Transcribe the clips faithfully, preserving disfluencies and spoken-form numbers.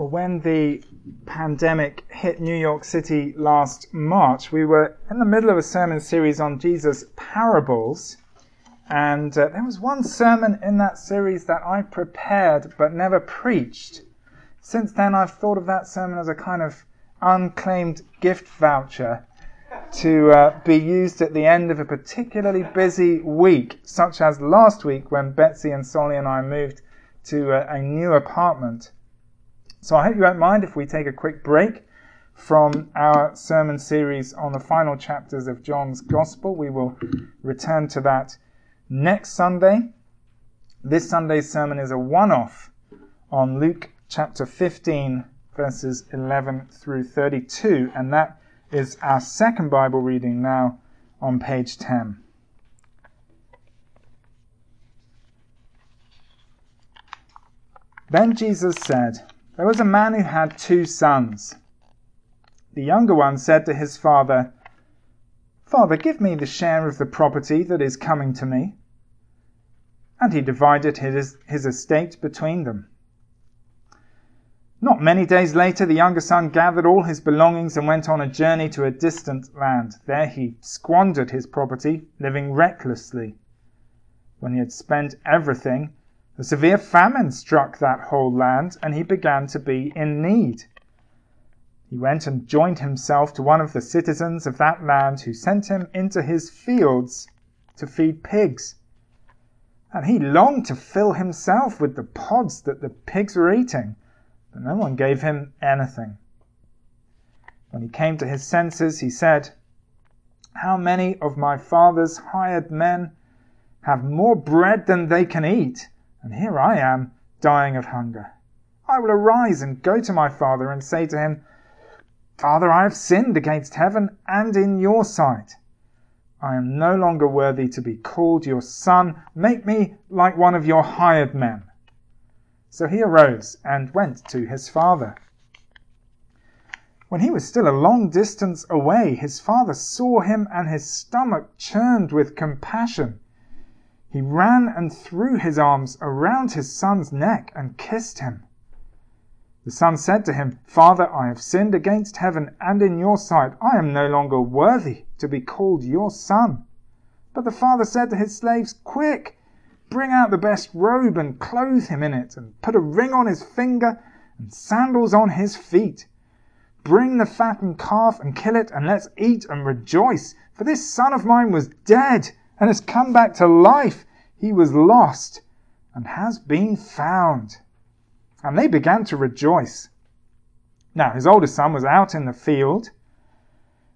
Well, when the pandemic hit New York City last March, we were in the middle of a sermon series on Jesus' parables, and uh, there was one sermon in that series that I prepared but never preached. Since then, I've thought of that sermon as a kind of unclaimed gift voucher to uh, be used at the end of a particularly busy week, such as last week when Betsy and Solly and I moved to uh, a new apartment. So I hope you won't mind if we take a quick break from our sermon series on the final chapters of John's Gospel. We will return to that next Sunday. This Sunday's sermon is a one-off on Luke chapter fifteen, verses eleven through thirty-two, and that is our second Bible reading now on page ten. Then Jesus said, "There was a man who had two sons. The younger one said to his father, 'Father, give me the share of the property that is coming to me.' And he divided his, his estate between them. Not many days later, the younger son gathered all his belongings and went on a journey to a distant land. There he squandered his property, living recklessly. When he had spent everything, a severe famine struck that whole land, and he began to be in need. He went and joined himself to one of the citizens of that land, who sent him into his fields to feed pigs. And he longed to fill himself with the pods that the pigs were eating, but no one gave him anything. When he came to his senses, he said, 'How many of my father's hired men have more bread than they can eat? And here I am, dying of hunger. I will arise and go to my father and say to him, "Father, I have sinned against heaven and in your sight. I am no longer worthy to be called your son. Make me like one of your hired men." So he arose and went to his father. When he was still a long distance away, his father saw him and his stomach churned with compassion. He ran and threw his arms around his son's neck and kissed him. The son said to him, "Father, I have sinned against heaven and in your sight. I am no longer worthy to be called your son." But the father said to his slaves, "Quick, bring out the best robe and clothe him in it, and put a ring on his finger and sandals on his feet. Bring the fattened calf and kill it, and let's eat and rejoice, for this son of mine was dead and has come back to life. He was lost and has been found." And they began to rejoice. Now his older son was out in the field,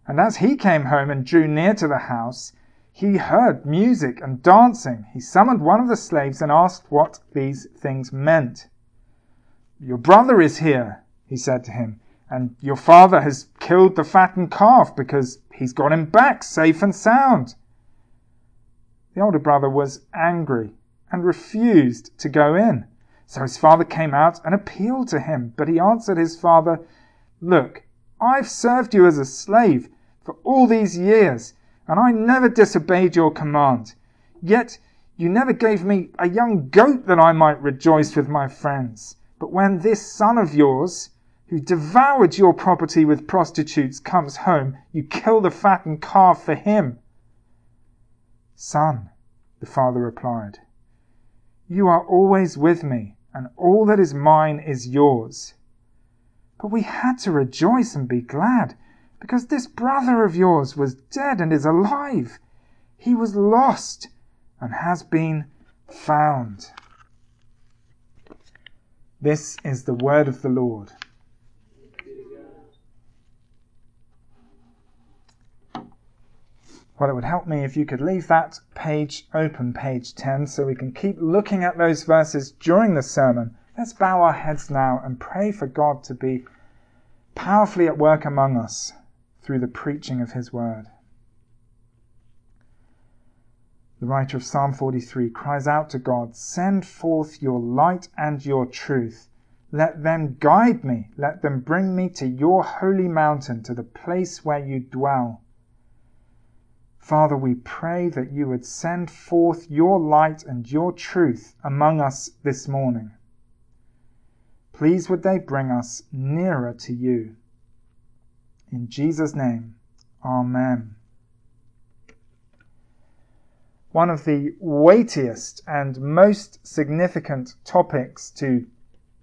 and as he came home and drew near to the house, he heard music and dancing. He summoned one of the slaves and asked what these things meant. "Your brother is here," he said to him, "and your father has killed the fattened calf because he's got him back safe and sound." The older brother was angry and refused to go in. So his father came out and appealed to him. But he answered his father, "Look, I've served you as a slave for all these years, and I never disobeyed your command. Yet you never gave me a young goat that I might rejoice with my friends. But when this son of yours, who devoured your property with prostitutes, comes home, you kill the fattened calf for him." "Son," the father replied, "you are always with me, and all that is mine is yours. But we had to rejoice and be glad, because this brother of yours was dead and is alive. He was lost and has been found." This is the word of the Lord. Well, it would help me if you could leave that page open, page ten, so we can keep looking at those verses during the sermon. Let's bow our heads now and pray for God to be powerfully at work among us through the preaching of his word. The writer of Psalm forty-three cries out to God, "Send forth your light and your truth. Let them guide me. Let them bring me to your holy mountain, to the place where you dwell." Father, we pray that you would send forth your light and your truth among us this morning. Please would they bring us nearer to you. In Jesus' name, Amen. One of the weightiest and most significant topics to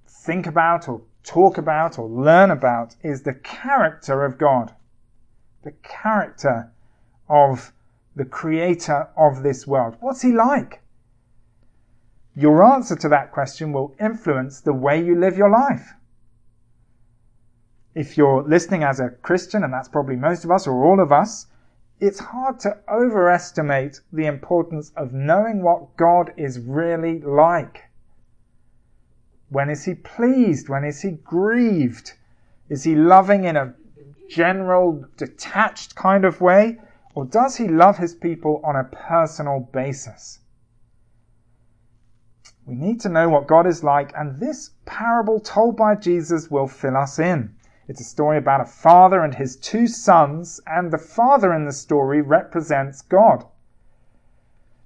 think about or talk about or learn about is the character of God, the character of the creator of this world. What's he like? Your answer to that question will influence the way you live your life. If you're listening as a Christian, and that's probably most of us or all of us, it's hard to overestimate the importance of knowing what God is really like. When is he pleased? When is he grieved? Is he loving in a general, detached kind of way? Or does he love his people on a personal basis? We need to know what God is like, and this parable told by Jesus will fill us in. It's a story about a father and his two sons, and the father in the story represents God.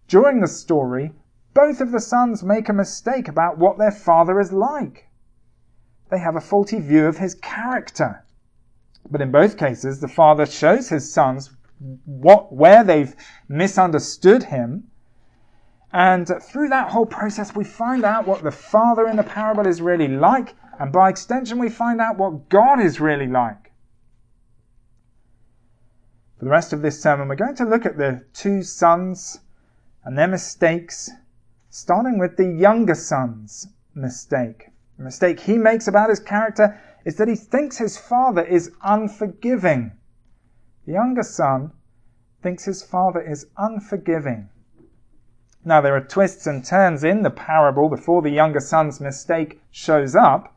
During the story, both of the sons make a mistake about what their father is like. They have a faulty view of his character. But in both cases, the father shows his sons what, where they've misunderstood him. And through that whole process, we find out what the father in the parable is really like. And by extension, we find out what God is really like. For the rest of this sermon, we're going to look at the two sons and their mistakes, starting with the younger son's mistake. The mistake he makes about his character is that he thinks his father is unforgiving. The younger son thinks his father is unforgiving. Now, there are twists and turns in the parable before the younger son's mistake shows up,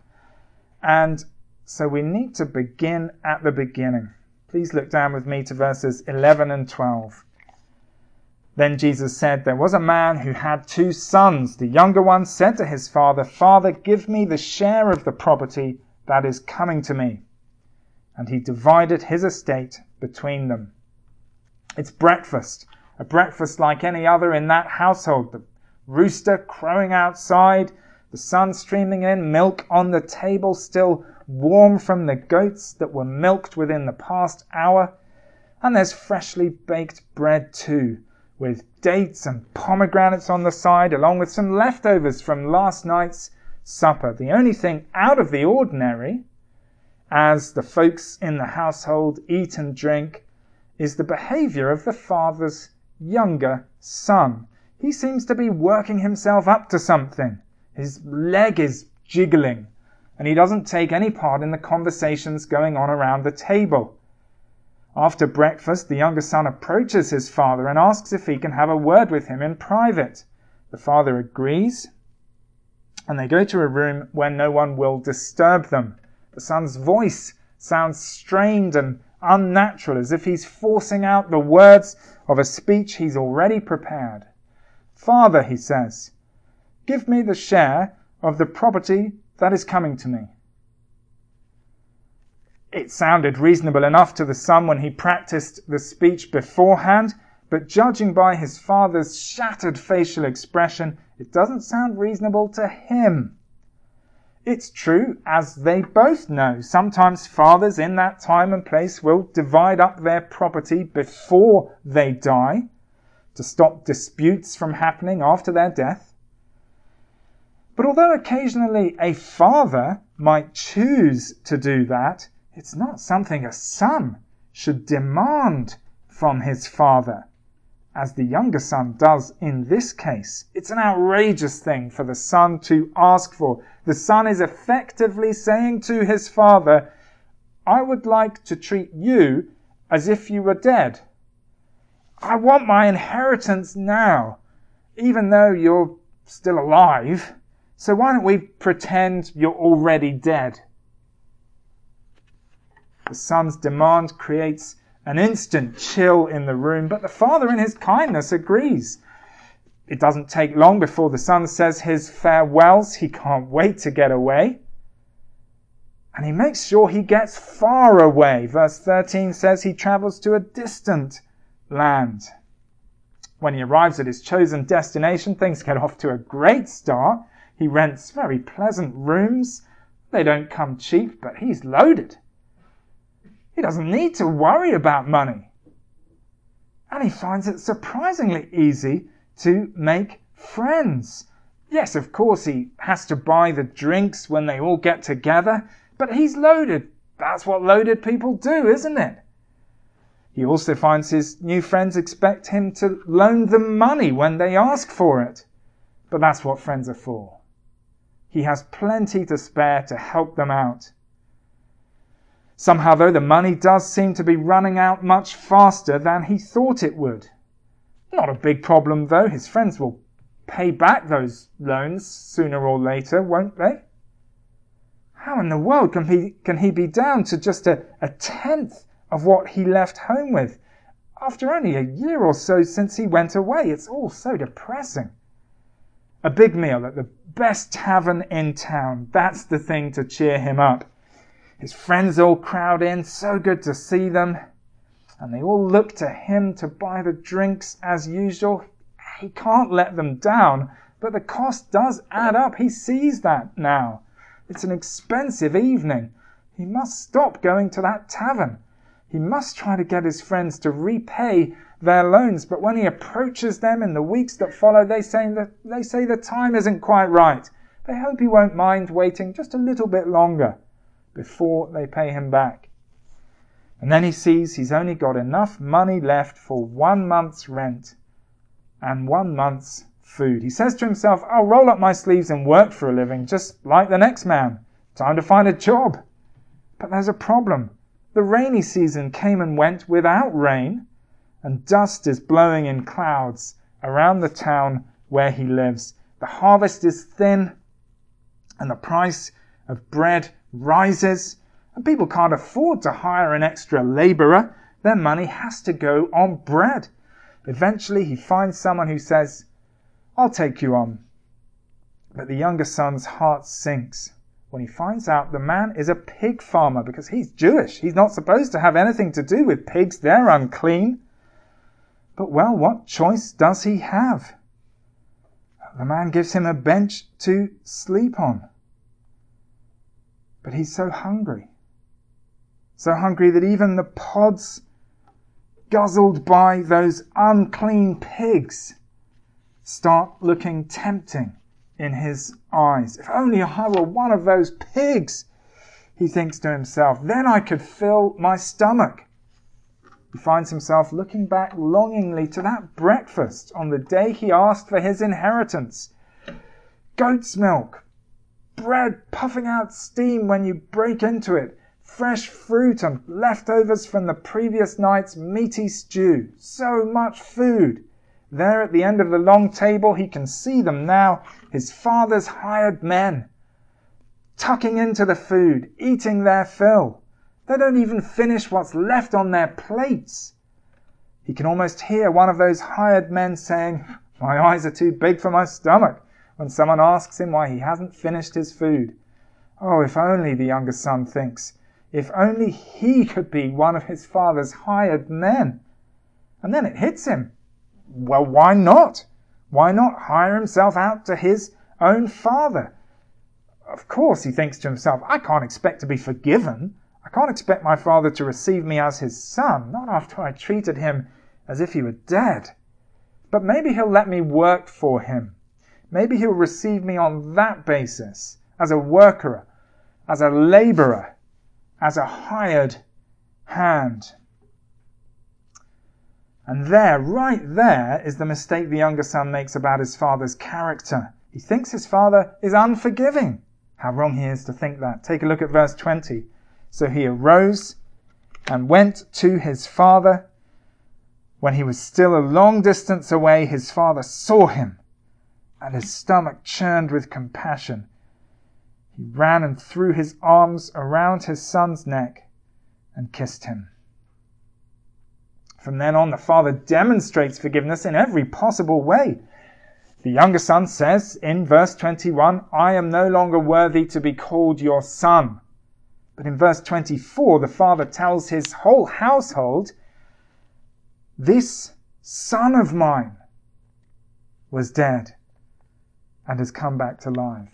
and so we need to begin at the beginning. Please look down with me to verses eleven and twelve. Then Jesus said, "There was a man who had two sons. The younger one said to his father, 'Father, give me the share of the property that is coming to me.' And he divided his estate between them." It's breakfast, a breakfast like any other in that household. The rooster crowing outside, the sun streaming in, milk on the table still warm from the goats that were milked within the past hour. And there's freshly baked bread too, with dates and pomegranates on the side, along with some leftovers from last night's supper. The only thing out of the ordinary, as the folks in the household eat and drink, is the behavior of the father's younger son. He seems to be working himself up to something. His leg is jiggling, and he doesn't take any part in the conversations going on around the table. After breakfast, the younger son approaches his father and asks if he can have a word with him in private. The father agrees, and they go to a room where no one will disturb them. The son's voice sounds strained and unnatural, as if he's forcing out the words of a speech he's already prepared. "Father," he says, "give me the share of the property that is coming to me." It sounded reasonable enough to the son when he practiced the speech beforehand, but judging by his father's shattered facial expression, it doesn't sound reasonable to him. It's true, as they both know, sometimes fathers in that time and place will divide up their property before they die to stop disputes from happening after their death. But although occasionally a father might choose to do that, it's not something a son should demand from his father, as the younger son does in this case. It's an outrageous thing for the son to ask for. The son is effectively saying to his father, "I would like to treat you as if you were dead. I want my inheritance now, even though you're still alive. So why don't we pretend you're already dead?" The son's demand creates an instant chill in the room, but the father in his kindness agrees. It doesn't take long before the son says his farewells. He can't wait to get away. And he makes sure he gets far away. Verse thirteen says he travels to a distant land. When he arrives at his chosen destination, things get off to a great start. He rents very pleasant rooms, They don't come cheap, but he's loaded. He doesn't need to worry about money. And he finds it surprisingly easy to make friends. Yes, of course, he has to buy the drinks when they all get together, but he's loaded. That's what loaded people do, isn't it? He also finds his new friends expect him to loan them money when they ask for it. But that's what friends are for. He has plenty to spare to help them out. Somehow, though, the money does seem to be running out much faster than he thought it would. Not a big problem, though. His friends will pay back those loans sooner or later, won't they? How in the world can he, can he be down to just a, a tenth of what he left home with after only a year or so since he went away? It's all so depressing. A big meal at the best tavern in town. That's the thing to cheer him up. His friends all crowd in. So good to see them. And they all look to him to buy the drinks as usual. He can't let them down, but the cost does add up. He sees that now. It's an expensive evening. He must stop going to that tavern. He must try to get his friends to repay their loans, but when he approaches them in the weeks that follow, they say that they say the time isn't quite right. They hope he won't mind waiting just a little bit longer before they pay him back. And then he sees he's only got enough money left for one month's rent and one month's food. He says to himself, I'll roll up my sleeves and work for a living, just like the next man. Time to find a job. But there's a problem. The rainy season came and went without rain, and dust is blowing in clouds around the town where he lives. The harvest is thin, and the price of bread rises, and people can't afford to hire an extra labourer. Their money has to go on bread. Eventually he finds someone who says, I'll take you on. But the younger son's heart sinks when he finds out the man is a pig farmer, because he's Jewish. He's not supposed to have anything to do with pigs. They're unclean. But well, what choice does he have? The man gives him a bench to sleep on. But he's so hungry. So hungry that even the pods guzzled by those unclean pigs start looking tempting in his eyes. If only I were one of those pigs, he thinks to himself, then I could fill my stomach. He finds himself looking back longingly to that breakfast on the day he asked for his inheritance. Goat's milk, bread puffing out steam when you break into it, fresh fruit and leftovers from the previous night's meaty stew. So much food. There at the end of the long table, he can see them now, his father's hired men, tucking into the food, eating their fill. They don't even finish what's left on their plates. He can almost hear one of those hired men saying, my eyes are too big for my stomach, when someone asks him why he hasn't finished his food. Oh, if only, the younger son thinks, if only he could be one of his father's hired men. And then it hits him. Well, why not? Why not hire himself out to his own father? Of course, he thinks to himself, I can't expect to be forgiven. I can't expect my father to receive me as his son, not after I treated him as if he were dead. But maybe he'll let me work for him. Maybe he'll receive me on that basis, as a worker, as a labourer, as a hired hand. And there, right there, is the mistake the younger son makes about his father's character. He thinks his father is unforgiving. How wrong he is to think that. Take a look at verse twenty. So he arose and went to his father. When he was still a long distance away, his father saw him, and his stomach churned with compassion. He ran and threw his arms around his son's neck and kissed him. From then on, the father demonstrates forgiveness in every possible way. The younger son says in verse twenty-one, I am no longer worthy to be called your son. But in verse twenty-four, the father tells his whole household, this son of mine was dead and has come back to life.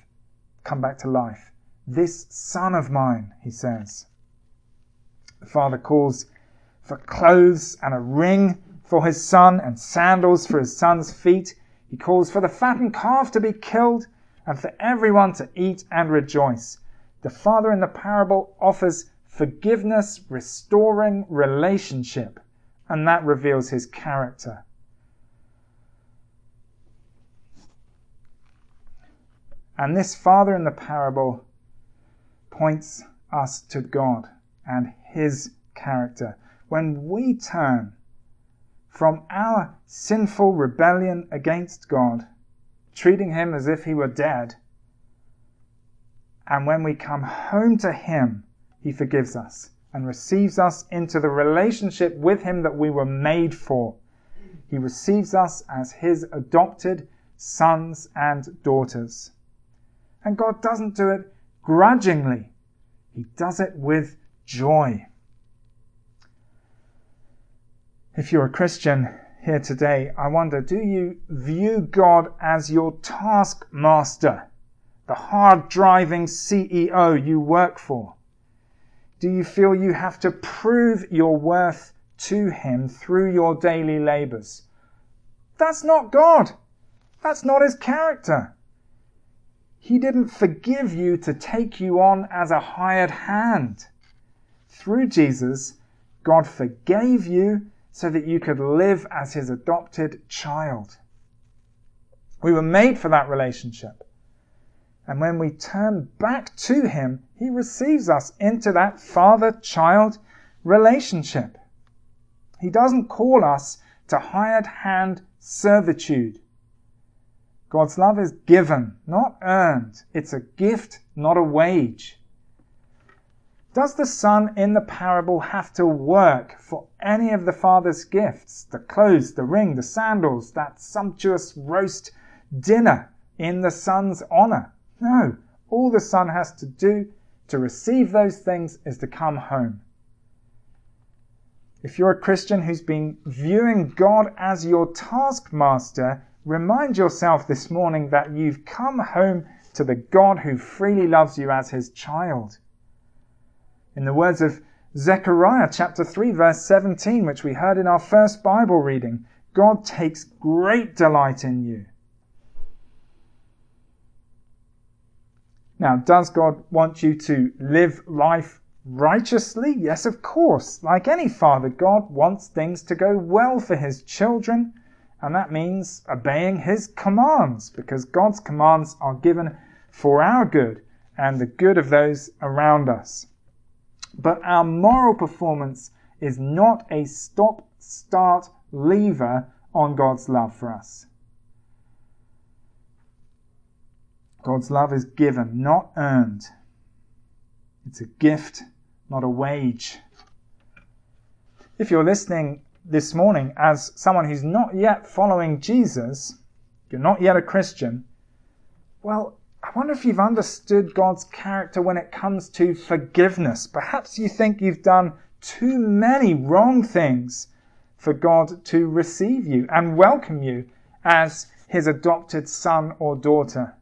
Come back to life. This son of mine, he says. The father calls for clothes and a ring for his son and sandals for his son's feet. He calls for the fattened calf to be killed and for everyone to eat and rejoice. The father in the parable offers forgiveness, restoring relationship, and that reveals his character. And this father in the parable points us to God and his character. When we turn from our sinful rebellion against God, treating him as if he were dead, and when we come home to him, he forgives us and receives us into the relationship with him that we were made for. He receives us as his adopted sons and daughters. And God doesn't do it grudgingly. He does it with joy. If you're a Christian here today, I wonder, do you view God as your taskmaster, the hard-driving C E O you work for? Do you feel you have to prove your worth to him through your daily labors? That's not God. That's not his character. He didn't forgive you to take you on as a hired hand. Through Jesus, God forgave you so that you could live as his adopted child. We were made for that relationship. And when we turn back to him, he receives us into that father-child relationship. He doesn't call us to hired hand servitude. God's love is given, not earned. It's a gift, not a wage. Does the son in the parable have to work for any of the father's gifts? The clothes, the ring, the sandals, that sumptuous roast dinner in the son's honor? No. All the son has to do to receive those things is to come home. If you're a Christian who's been viewing God as your taskmaster, remind yourself this morning that you've come home to the God who freely loves you as his child. In the words of Zechariah chapter three, verse seventeen, which we heard in our first Bible reading, God takes great delight in you. Now, does God want you to live life righteously? Yes, of course. Like any father, God wants things to go well for his children. And that means obeying his commands, because God's commands are given for our good and the good of those around us. But our moral performance is not a stop-start lever on God's love for us. God's love is given, not earned. It's a gift, not a wage. If you're listening this morning as someone who's not yet following Jesus, you're not yet a Christian, well, I wonder if you've understood God's character when it comes to forgiveness. Perhaps you think you've done too many wrong things for God to receive you and welcome you as his adopted son or daughter.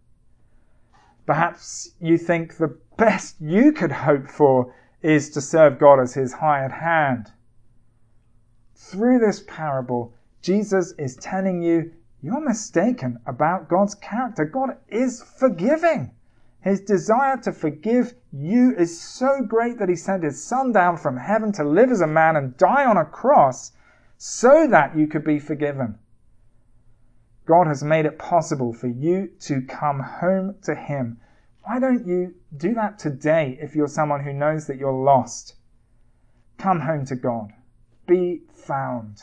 Perhaps you think the best you could hope for is to serve God as his hired hand. Through this parable, Jesus is telling you, you're mistaken about God's character. God is forgiving. His desire to forgive you is so great that he sent his son down from heaven to live as a man and die on a cross so that you could be forgiven. God has made it possible for you to come home to him. Why don't you do that today if you're someone who knows that you're lost? Come home to God. Be found.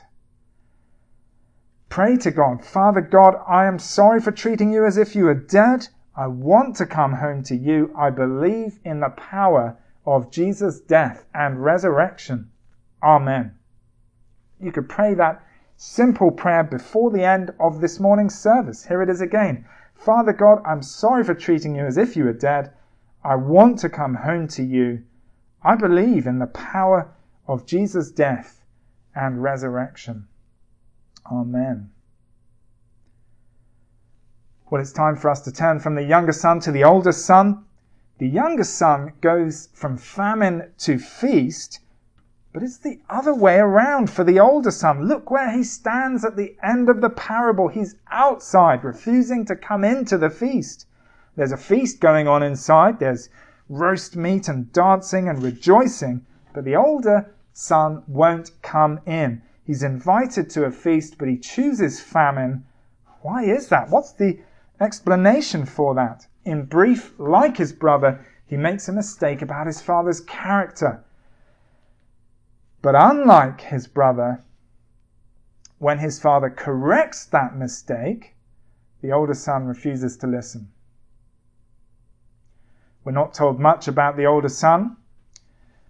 Pray to God. Father God, I am sorry for treating you as if you were dead. I want to come home to you. I believe in the power of Jesus' death and resurrection. Amen. You could pray that simple prayer before the end of this morning's service. Here it is again. Father God, I'm sorry for treating you as if you were dead. I want to come home to you. I believe in the power of Jesus' death and resurrection. Amen. Well, it's time for us to turn from the younger son to the older son. The younger son goes from famine to feast, but it's the other way around for the older son. Look where he stands at the end of the parable. He's outside, refusing to come into the feast. There's a feast going on inside. There's roast meat and dancing and rejoicing, but the older son won't come in. He's invited to a feast, but he chooses famine. Why is that? What's the explanation for that? In brief, like his brother, he makes a mistake about his father's character. But unlike his brother, when his father corrects that mistake, the older son refuses to listen. We're not told much about the older son,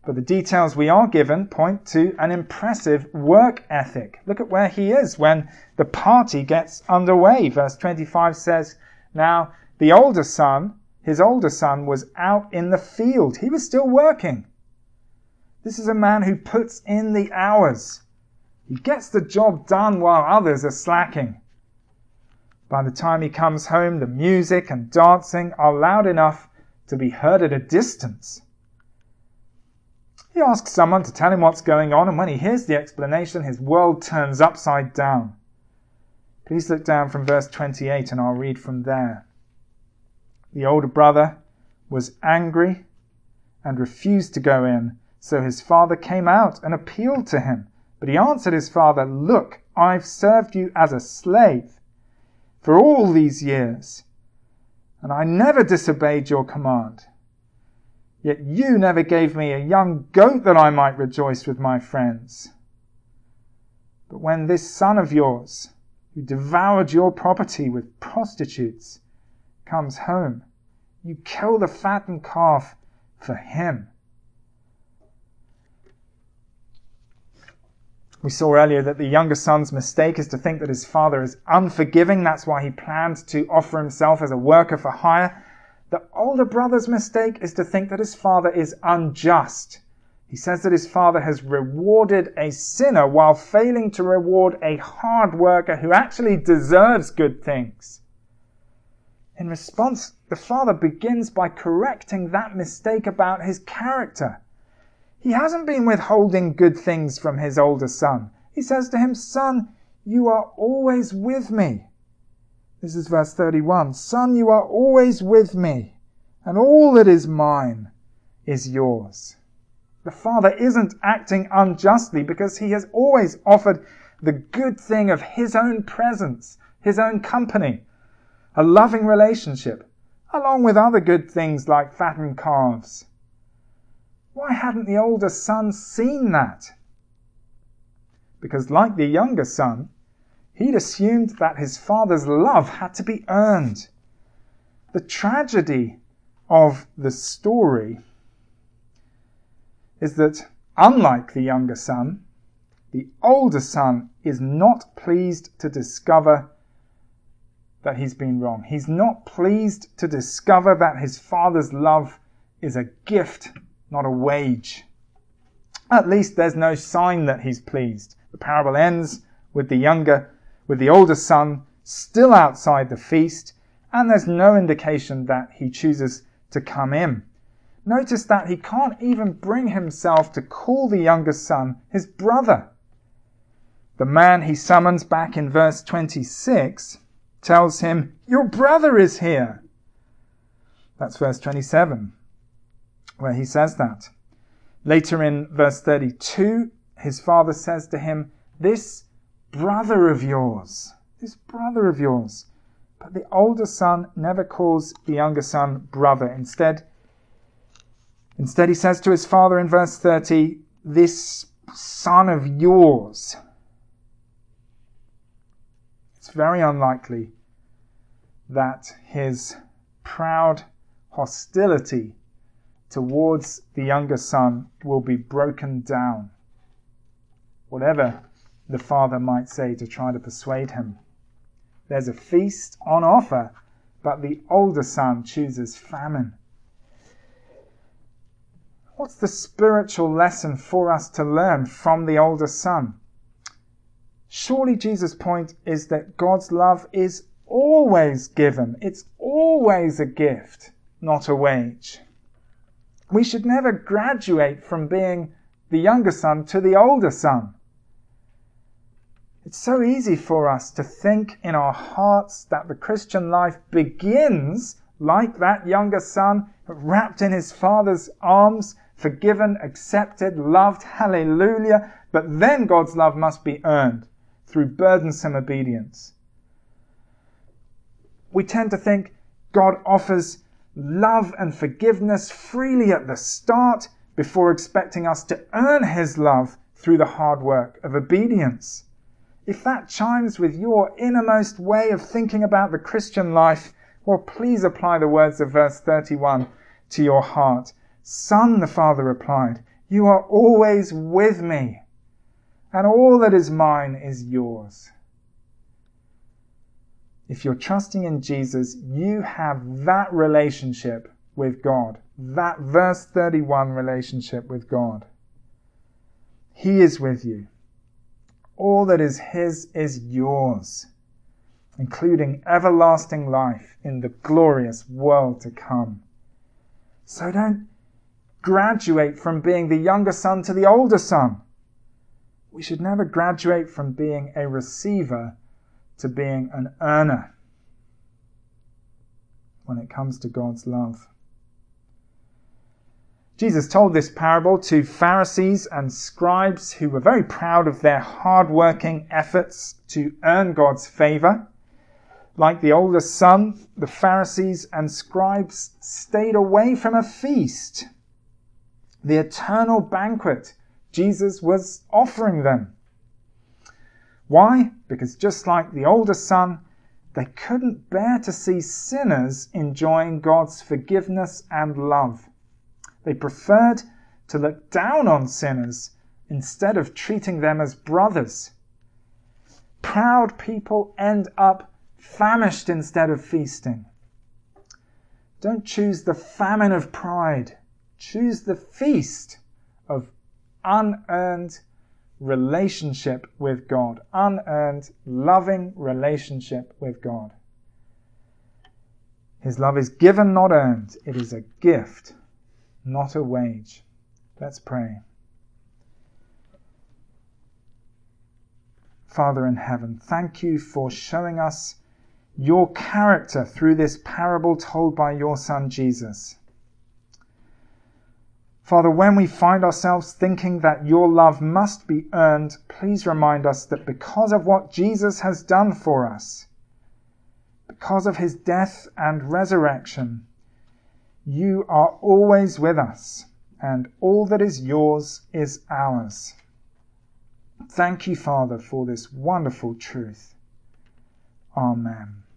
but the details we are given point to an impressive work ethic. Look at where he is when the party gets underway. Verse twenty-five says, "Now, The older son, his older son, was out in the field." He was still working. This is a man who puts in the hours. He gets the job done while others are slacking. By the time he comes home, the music and dancing are loud enough to be heard at a distance. He asks someone to tell him what's going on, and when he hears the explanation, his world turns upside down. Please look down from verse twenty-eight, and I'll read from there. The older brother was angry and refused to go in, so his father came out and appealed to him. But he answered his father, "Look, I've served you as a slave for all these years, and I never disobeyed your command. Yet you never gave me a young goat that I might rejoice with my friends. But when this son of yours, who devoured your property with prostitutes, comes home, you kill the fattened calf for him." We saw earlier that the younger son's mistake is to think that his father is unforgiving. That's why he plans to offer himself as a worker for hire. The older brother's mistake is to think that his father is unjust. He says that his father has rewarded a sinner while failing to reward a hard worker who actually deserves good things. In response, the father begins by correcting that mistake about his character. He hasn't been withholding good things from his older son. He says to him, "Son, you are always with me." This is verse thirty-one. "Son, you are always with me, and all that is mine is yours." The father isn't acting unjustly because he has always offered the good thing of his own presence, his own company, a loving relationship, along with other good things like fattened calves. Why hadn't the older son seen that? Because like the younger son, he'd assumed that his father's love had to be earned. The tragedy of the story is that, unlike the younger son, the older son is not pleased to discover that he's been wrong. He's not pleased to discover that his father's love is a gift, not a wage. At least there's no sign that he's pleased. The parable ends with the younger, with the older son still outside the feast, and there's no indication that he chooses to come in. Notice that he can't even bring himself to call the younger son his brother. The man he summons back in verse twenty-six tells him, "Your brother is here." That's verse twenty-seven, where he says that. Later in verse thirty-two, his father says to him, "This brother of yours, this brother of yours." But the older son never calls the younger son brother. Instead, instead he says to his father in verse thirty, "This son of yours." It's very unlikely that his proud hostility towards the younger son will be broken down, whatever the father might say to try to persuade him. There's a feast on offer, but the older son chooses famine. What's the spiritual lesson for us to learn from the older son? Surely Jesus' point is that God's love is always given. It's always a gift, not a wage. We should never graduate from being the younger son to the older son. It's so easy for us to think in our hearts that the Christian life begins like that younger son, wrapped in his father's arms, forgiven, accepted, loved, hallelujah. But then God's love must be earned through burdensome obedience. We tend to think God offers love and forgiveness freely at the start before expecting us to earn his love through the hard work of obedience. If that chimes with your innermost way of thinking about the Christian life, well, please apply the words of verse thirty-one to your heart. Son, the father replied, you are always with me, and all that is mine is yours. If you're trusting in Jesus, you have that relationship with God, that verse thirty-one relationship with God. He is with you. All that is his is yours, including everlasting life in the glorious world to come. So don't graduate from being the younger son to the older son. We should never graduate from being a receiver to being an earner when it comes to God's love. Jesus told this parable to Pharisees and scribes who were very proud of their hard-working efforts to earn God's favor. Like the older son, the Pharisees and scribes stayed away from a feast, the eternal banquet Jesus was offering them. Why? Because just like the older son, they couldn't bear to see sinners enjoying God's forgiveness and love. They preferred to look down on sinners instead of treating them as brothers. Proud people end up famished instead of feasting. Don't choose the famine of pride. Choose the feast of unearned relationship with God, unearned, loving relationship with God. His love is given, not earned. It is a gift, not a wage. Let's pray. Father in heaven, thank you for showing us your character through this parable told by your Son Jesus. Father, when we find ourselves thinking that your love must be earned, please remind us that because of what Jesus has done for us, because of his death and resurrection, you are always with us, and all that is yours is ours. Thank you, Father, for this wonderful truth. Amen.